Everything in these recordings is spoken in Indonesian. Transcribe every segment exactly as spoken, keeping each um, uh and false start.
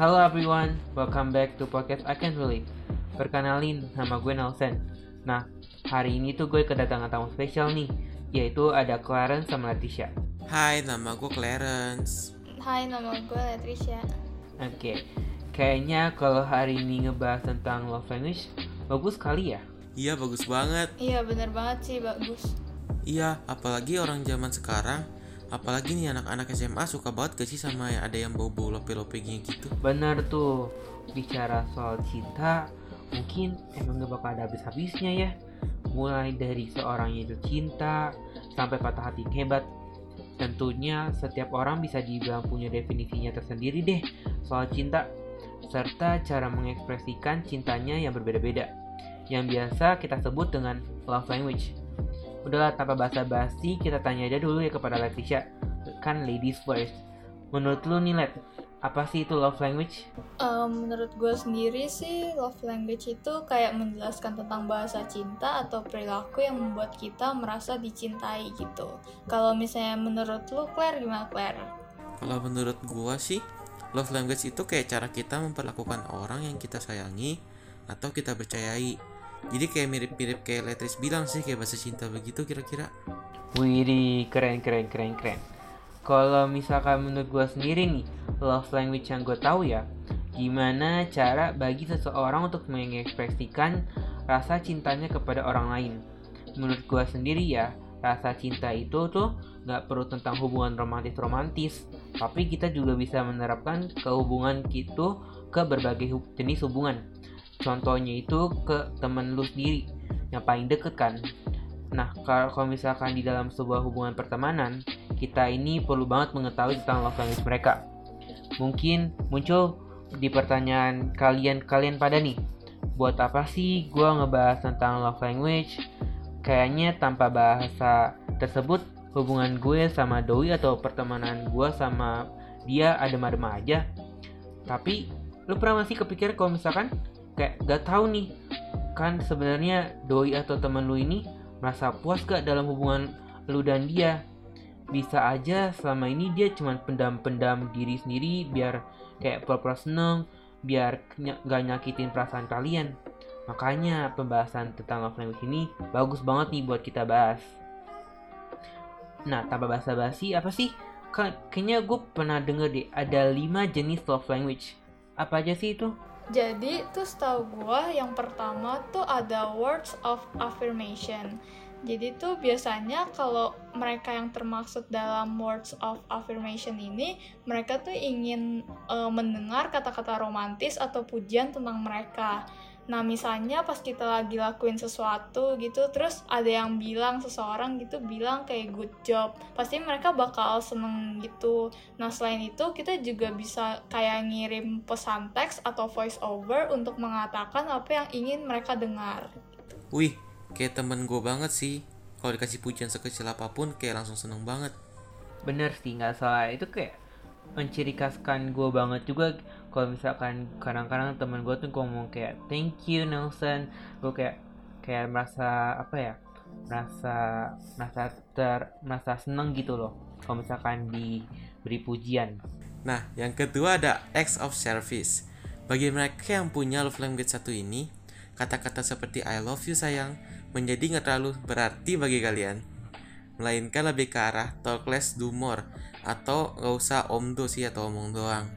Halo everyone, welcome back to podcast I Can't really Believe. Perkenalin, nama gue Nelson. Nah, hari ini tuh gue kedatangan tamu spesial nih, yaitu ada Clarence sama Latisha. Hai, nama gue Clarence. Hai, nama gue Latisha. Oke, okay. Kayaknya kalau hari ini ngebahas tentang love language, bagus sekali ya? Iya, bagus banget. Iya, benar banget sih, bagus. Iya, apalagi orang zaman sekarang. Apalagi nih anak-anak S M A suka banget gak sih sama yang ada yang bau-bau lope-lopenya gitu. Bener tuh, bicara soal cinta mungkin emang gak bakal ada habis-habisnya ya. Mulai dari seorang yang itu cinta sampai patah hati hebat. Tentunya setiap orang bisa dibilang punya definisinya tersendiri deh soal cinta, serta cara mengekspresikan cintanya yang berbeda-beda, yang biasa kita sebut dengan love language. Udahlah, tanpa basa-basi, kita tanya aja dulu ya kepada Latisha. Kan ladies first. Menurut lu nih, Let, apa sih itu love language? Um, menurut gue sendiri sih, love language itu kayak menjelaskan tentang bahasa cinta atau perilaku yang membuat kita merasa dicintai gitu. Kalau misalnya menurut lu, Claire, gimana Claire? Kalau menurut gue sih, love language itu kayak cara kita memperlakukan orang yang kita sayangi atau kita percayai. Jadi kayak mirip-mirip kayak Letris bilang sih, kayak bahasa cinta begitu kira-kira. Wih, keren keren keren keren. Kalau misalkan menurut gue sendiri nih, love language yang gue tahu ya, gimana cara bagi seseorang untuk mengekspresikan rasa cintanya kepada orang lain. Menurut gue sendiri ya, rasa cinta itu tuh nggak perlu tentang hubungan romantis-romantis, tapi kita juga bisa menerapkan ke hubungan gitu ke berbagai jenis hubungan. Contohnya itu ke temen lu sendiri yang paling deket kan. Nah, kalau misalkan di dalam sebuah hubungan pertemanan, kita ini perlu banget mengetahui tentang love language mereka. Mungkin muncul di pertanyaan kalian kalian pada nih, buat apa sih gue ngebahas tentang love language? Kayaknya tanpa bahasa tersebut, hubungan gue sama doi atau pertemanan gue sama dia adem-adem aja. Tapi lu pernah masih kepikiran kalau misalkan kayak gak tahu nih, kan sebenarnya doi atau teman lu ini merasa puas gak dalam hubungan lu dan dia? Bisa aja selama ini dia cuman pendam-pendam diri sendiri biar kayak pura-pura seneng, biar gak nyakitin perasaan kalian. Makanya pembahasan tentang love language ini bagus banget nih buat kita bahas. Nah, tanpa basa-basi, apa sih? Kayaknya gue pernah denger deh, ada lima jenis love language. Apa aja sih itu? Jadi tuh setahu gue yang pertama tuh ada words of affirmation. Jadi tuh biasanya kalau mereka yang termaksud dalam words of affirmation ini, mereka tuh ingin uh, mendengar kata-kata romantis atau pujian tentang mereka. Nah, misalnya pas kita lagi lakuin sesuatu gitu, terus ada yang bilang, seseorang gitu bilang kayak good job, pasti mereka bakal seneng gitu. Nah, selain itu kita juga bisa kayak ngirim pesan teks atau voice over untuk mengatakan apa yang ingin mereka dengar. Wih, kayak temen gue banget sih. Kalau dikasih pujian sekecil apapun kayak langsung seneng banget. Bener sih, gak salah. Itu kayak menciri khaskan gue banget juga. Kalau misalkan kadang-kadang teman gue tuh ngomong kayak thank you Nelson, gue kayak kayak merasa apa ya, merasa merasa ter merasa seneng gitu loh kalau misalkan diberi pujian. Nah, yang kedua ada acts of service. Bagi mereka yang punya love language satu ini, kata-kata seperti I love you sayang menjadi nggak terlalu berarti bagi kalian, melainkan lebih ke arah talk less do more atau nggak usah omdo sih atau omong doang.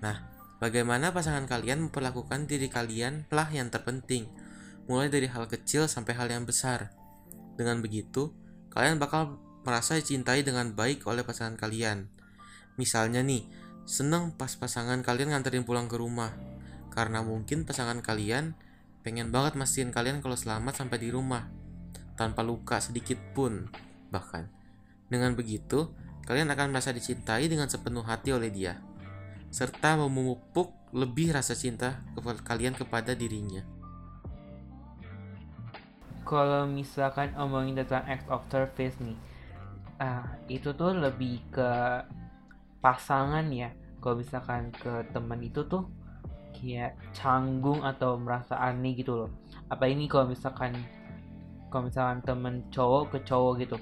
Nah, bagaimana pasangan kalian memperlakukan diri kalian lah yang terpenting, mulai dari hal kecil sampai hal yang besar. Dengan begitu, kalian bakal merasa dicintai dengan baik oleh pasangan kalian. Misalnya nih, seneng pas pasangan kalian nganterin pulang ke rumah, karena mungkin pasangan kalian pengen banget mastiin kalian kalau selamat sampai di rumah, tanpa luka sedikit pun bahkan. Dengan begitu, kalian akan merasa dicintai dengan sepenuh hati oleh dia, serta memupuk lebih rasa cinta kalian kepada dirinya. Kalau misalkan omongin tentang acts of service nih, ah, itu tuh lebih ke pasangan ya. Kalau misalkan ke teman itu tuh kayak canggung atau merasa aneh gitu loh. Apa ini kalau misalkan kalau misalkan temen cowok ke cowok gitu.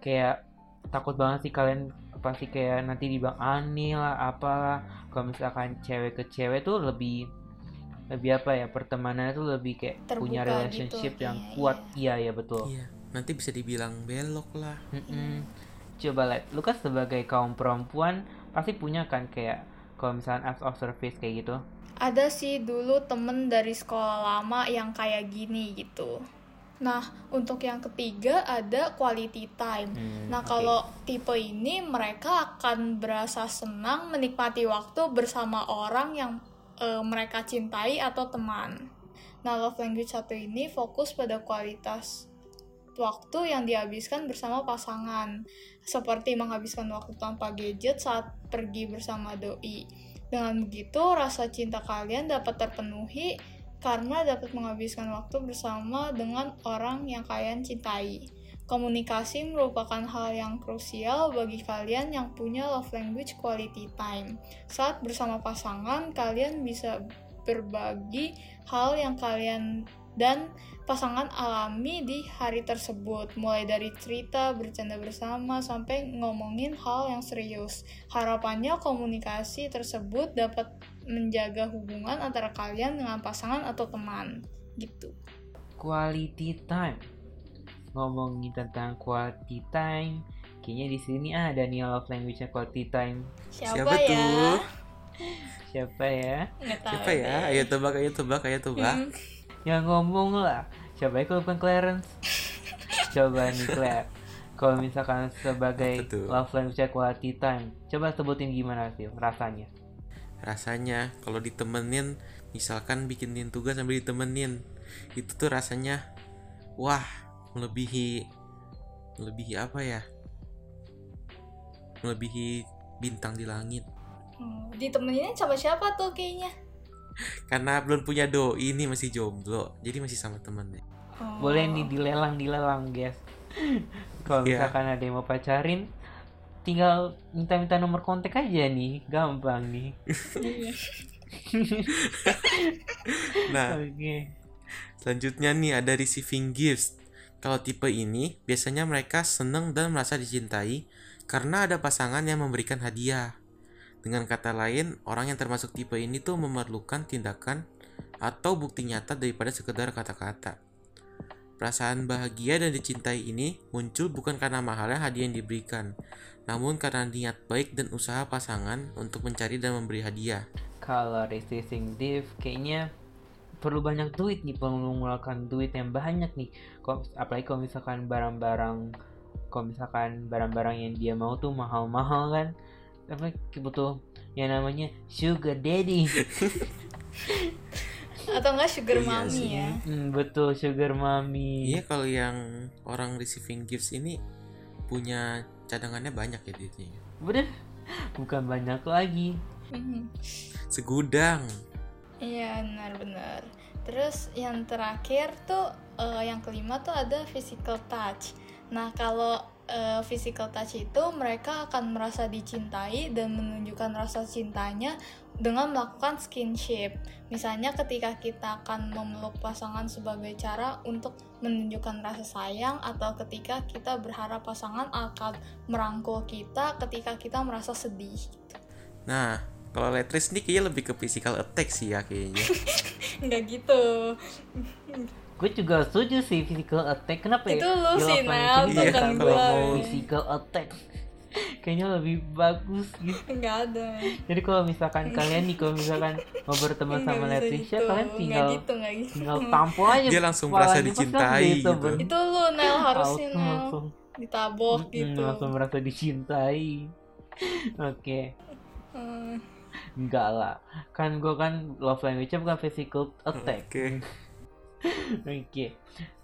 Kayak takut banget sih kalian pasti kayak nanti dibilang aneh lah apalah. Kalau misalkan cewek ke cewek tuh lebih lebih apa ya, pertemanannya tuh lebih kayak terbuka, punya relationship gitu yang iya, kuat. Iya ya betul. Iya. Nanti bisa dibilang belok lah. Mm-mm. Coba lihat, lu kan sebagai kaum perempuan pasti punya kan kayak kalau misalkan acts of service kayak gitu. Ada sih dulu temen dari sekolah lama yang kayak gini gitu. Nah, untuk yang ketiga ada quality time. Hmm, nah, kalau okay. tipe ini mereka akan berasa senang menikmati waktu bersama orang yang e, mereka cintai atau teman. Nah, love language satu ini fokus pada kualitas waktu yang dihabiskan bersama pasangan, seperti menghabiskan waktu tanpa gadget saat pergi bersama doi. Dengan begitu, rasa cinta kalian dapat terpenuhi karena dapat menghabiskan waktu bersama dengan orang yang kalian cintai. Komunikasi merupakan hal yang krusial bagi kalian yang punya love language quality time. Saat bersama pasangan, kalian bisa berbagi hal yang kalian dan pasangan alami di hari tersebut, mulai dari cerita, bercanda bersama, sampai ngomongin hal yang serius. Harapannya komunikasi tersebut dapat menjaga hubungan antara kalian dengan pasangan atau teman, gitu. Quality time. Ngomongin tentang quality time, kayaknya di sini ada nih love language-nya quality time. Siapa, Siapa ya? Tuh? Siapa ya? Siapa ya? Ayo tebak, ayo tebak, ayo tebak. Hmm. Ya ngomong lah, coba kalau bukan Clarence. Coba nih Clarence, kalau misalkan sebagai love language quality time, coba sebutin gimana sih rasanya? Rasanya kalau ditemenin, misalkan bikinin tugas sambil ditemenin, itu tuh rasanya wah, melebihi melebihi apa ya? Melebihi bintang di langit. Hmm, ditemeninnya sama siapa tuh kayaknya? Karena belum punya doi nih, masih jomblo, jadi masih sama temennya. Oh. Boleh nih dilelang-dilelang guys. Kalau misalkan yeah. ada yang mau pacarin, tinggal minta-minta nomor kontak aja nih, gampang nih. Nah, okay. Selanjutnya nih ada receiving gifts. Kalau tipe ini biasanya mereka seneng dan merasa dicintai karena ada pasangan yang memberikan hadiah. Dengan kata lain, orang yang termasuk tipe ini tuh memerlukan tindakan atau bukti nyata daripada sekedar kata-kata. Perasaan bahagia dan dicintai ini muncul bukan karena mahalnya hadiah yang diberikan, namun karena niat baik dan usaha pasangan untuk mencari dan memberi hadiah. Kalau receiving gift kayaknya perlu banyak duit nih, perlu mengeluarkan duit yang banyak nih. Apalagi kalau misalkan barang-barang, kalau misalkan barang-barang yang dia mau tuh mahal-mahal kan. Apa kebetul yang namanya sugar daddy atau enggak sugar iya mommy sih. Ya hmm, betul sugar mommy. Iya, kalau yang orang receiving gifts ini punya cadangannya banyak ya duitnya. Bener, bukan banyak lagi, segudang. Iya benar-benar. Terus yang terakhir tuh uh, yang kelima tuh ada physical touch. Nah kalau Uh, physical touch itu mereka akan merasa dicintai dan menunjukkan rasa cintanya dengan melakukan skinship. Misalnya ketika kita akan memeluk pasangan sebagai cara untuk menunjukkan rasa sayang, atau ketika kita berharap pasangan akan merangkul kita ketika kita merasa sedih. Nah, kalau Letris ini kayaknya lebih ke physical attack sih ya kayaknya. Enggak gitu. Gue juga setuju sih physical attack. Kenapa itu ya? Itu lu sih, Nel, bukan gue. Kalau physical attack kayaknya lebih bagus gitu. Enggak ada. Jadi kalau misalkan kalian nih, kalau misalkan mau berteman sama Latisha, kalian tinggal nggak gitu, nggak gitu. Tinggal tampol aja. Dia langsung merasa dicintai gitu. gitu. Itu lu, Nel, harusnya Nel ditabok gitu. Langsung merasa dicintai. Oke. Enggak lah. Kan gue kan love language-nya bukan physical attack. Oke. Oke, okay.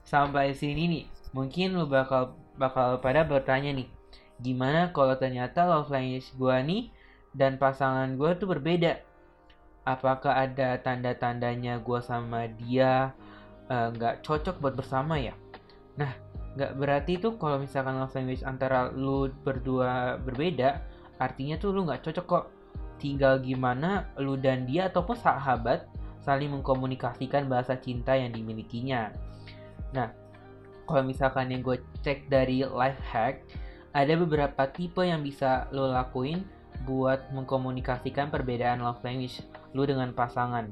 Sampai sini nih mungkin lu bakal bakal pada bertanya nih, gimana kalau ternyata love language gua nih dan pasangan gua tuh berbeda? Apakah ada tanda-tandanya gua sama dia nggak uh, cocok buat bersama ya? Nah, nggak berarti tuh kalau misalkan love language antara lu berdua berbeda, artinya tuh lu nggak cocok kok. Tinggal gimana lu dan dia ataupun sahabat saling mengkomunikasikan bahasa cinta yang dimilikinya. Nah, kalau misalkan yang gue cek dari life hack, ada beberapa tipe yang bisa lo lakuin buat mengkomunikasikan perbedaan love language lo dengan pasangan.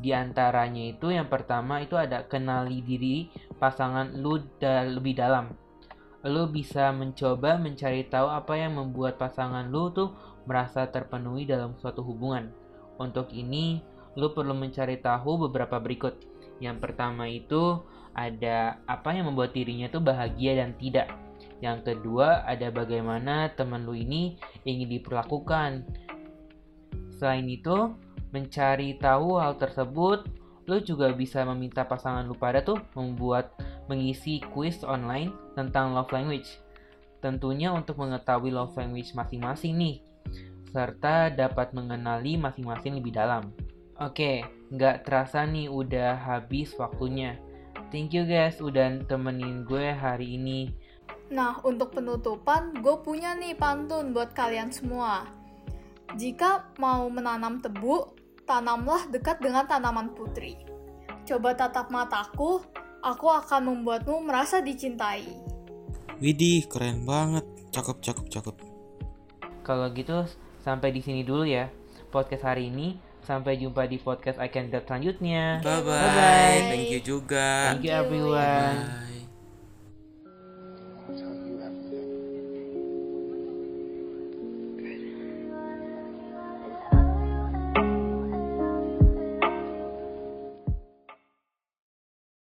Di antaranya itu yang pertama itu ada kenali diri pasangan lo da- lebih dalam. Lo bisa mencoba mencari tahu apa yang membuat pasangan lo tuh merasa terpenuhi dalam suatu hubungan. Untuk ini, lo perlu mencari tahu beberapa berikut. Yang pertama itu ada apa yang membuat dirinya tuh bahagia dan tidak. Yang kedua ada bagaimana teman lo ini ingin diperlakukan. Selain itu, mencari tahu hal tersebut, lo juga bisa meminta pasangan lo pada tuh membuat mengisi kuis online tentang love language, tentunya untuk mengetahui love language masing-masing nih, serta dapat mengenali masing-masing lebih dalam. Oke, nggak terasa nih udah habis waktunya. Thank you guys udah temenin gue hari ini. Nah, untuk penutupan, gue punya nih pantun buat kalian semua. Jika mau menanam tebu, tanamlah dekat dengan tanaman putri. Coba tatap mataku, aku akan membuatmu merasa dicintai. Widih, keren banget. Cakep, cakep, cakep. Kalau gitu, sampai di sini dulu ya podcast hari ini. Sampai jumpa di podcast I Can't Believe selanjutnya. Bye-bye. Bye-bye. Thank you juga. Thank you everyone. Bye.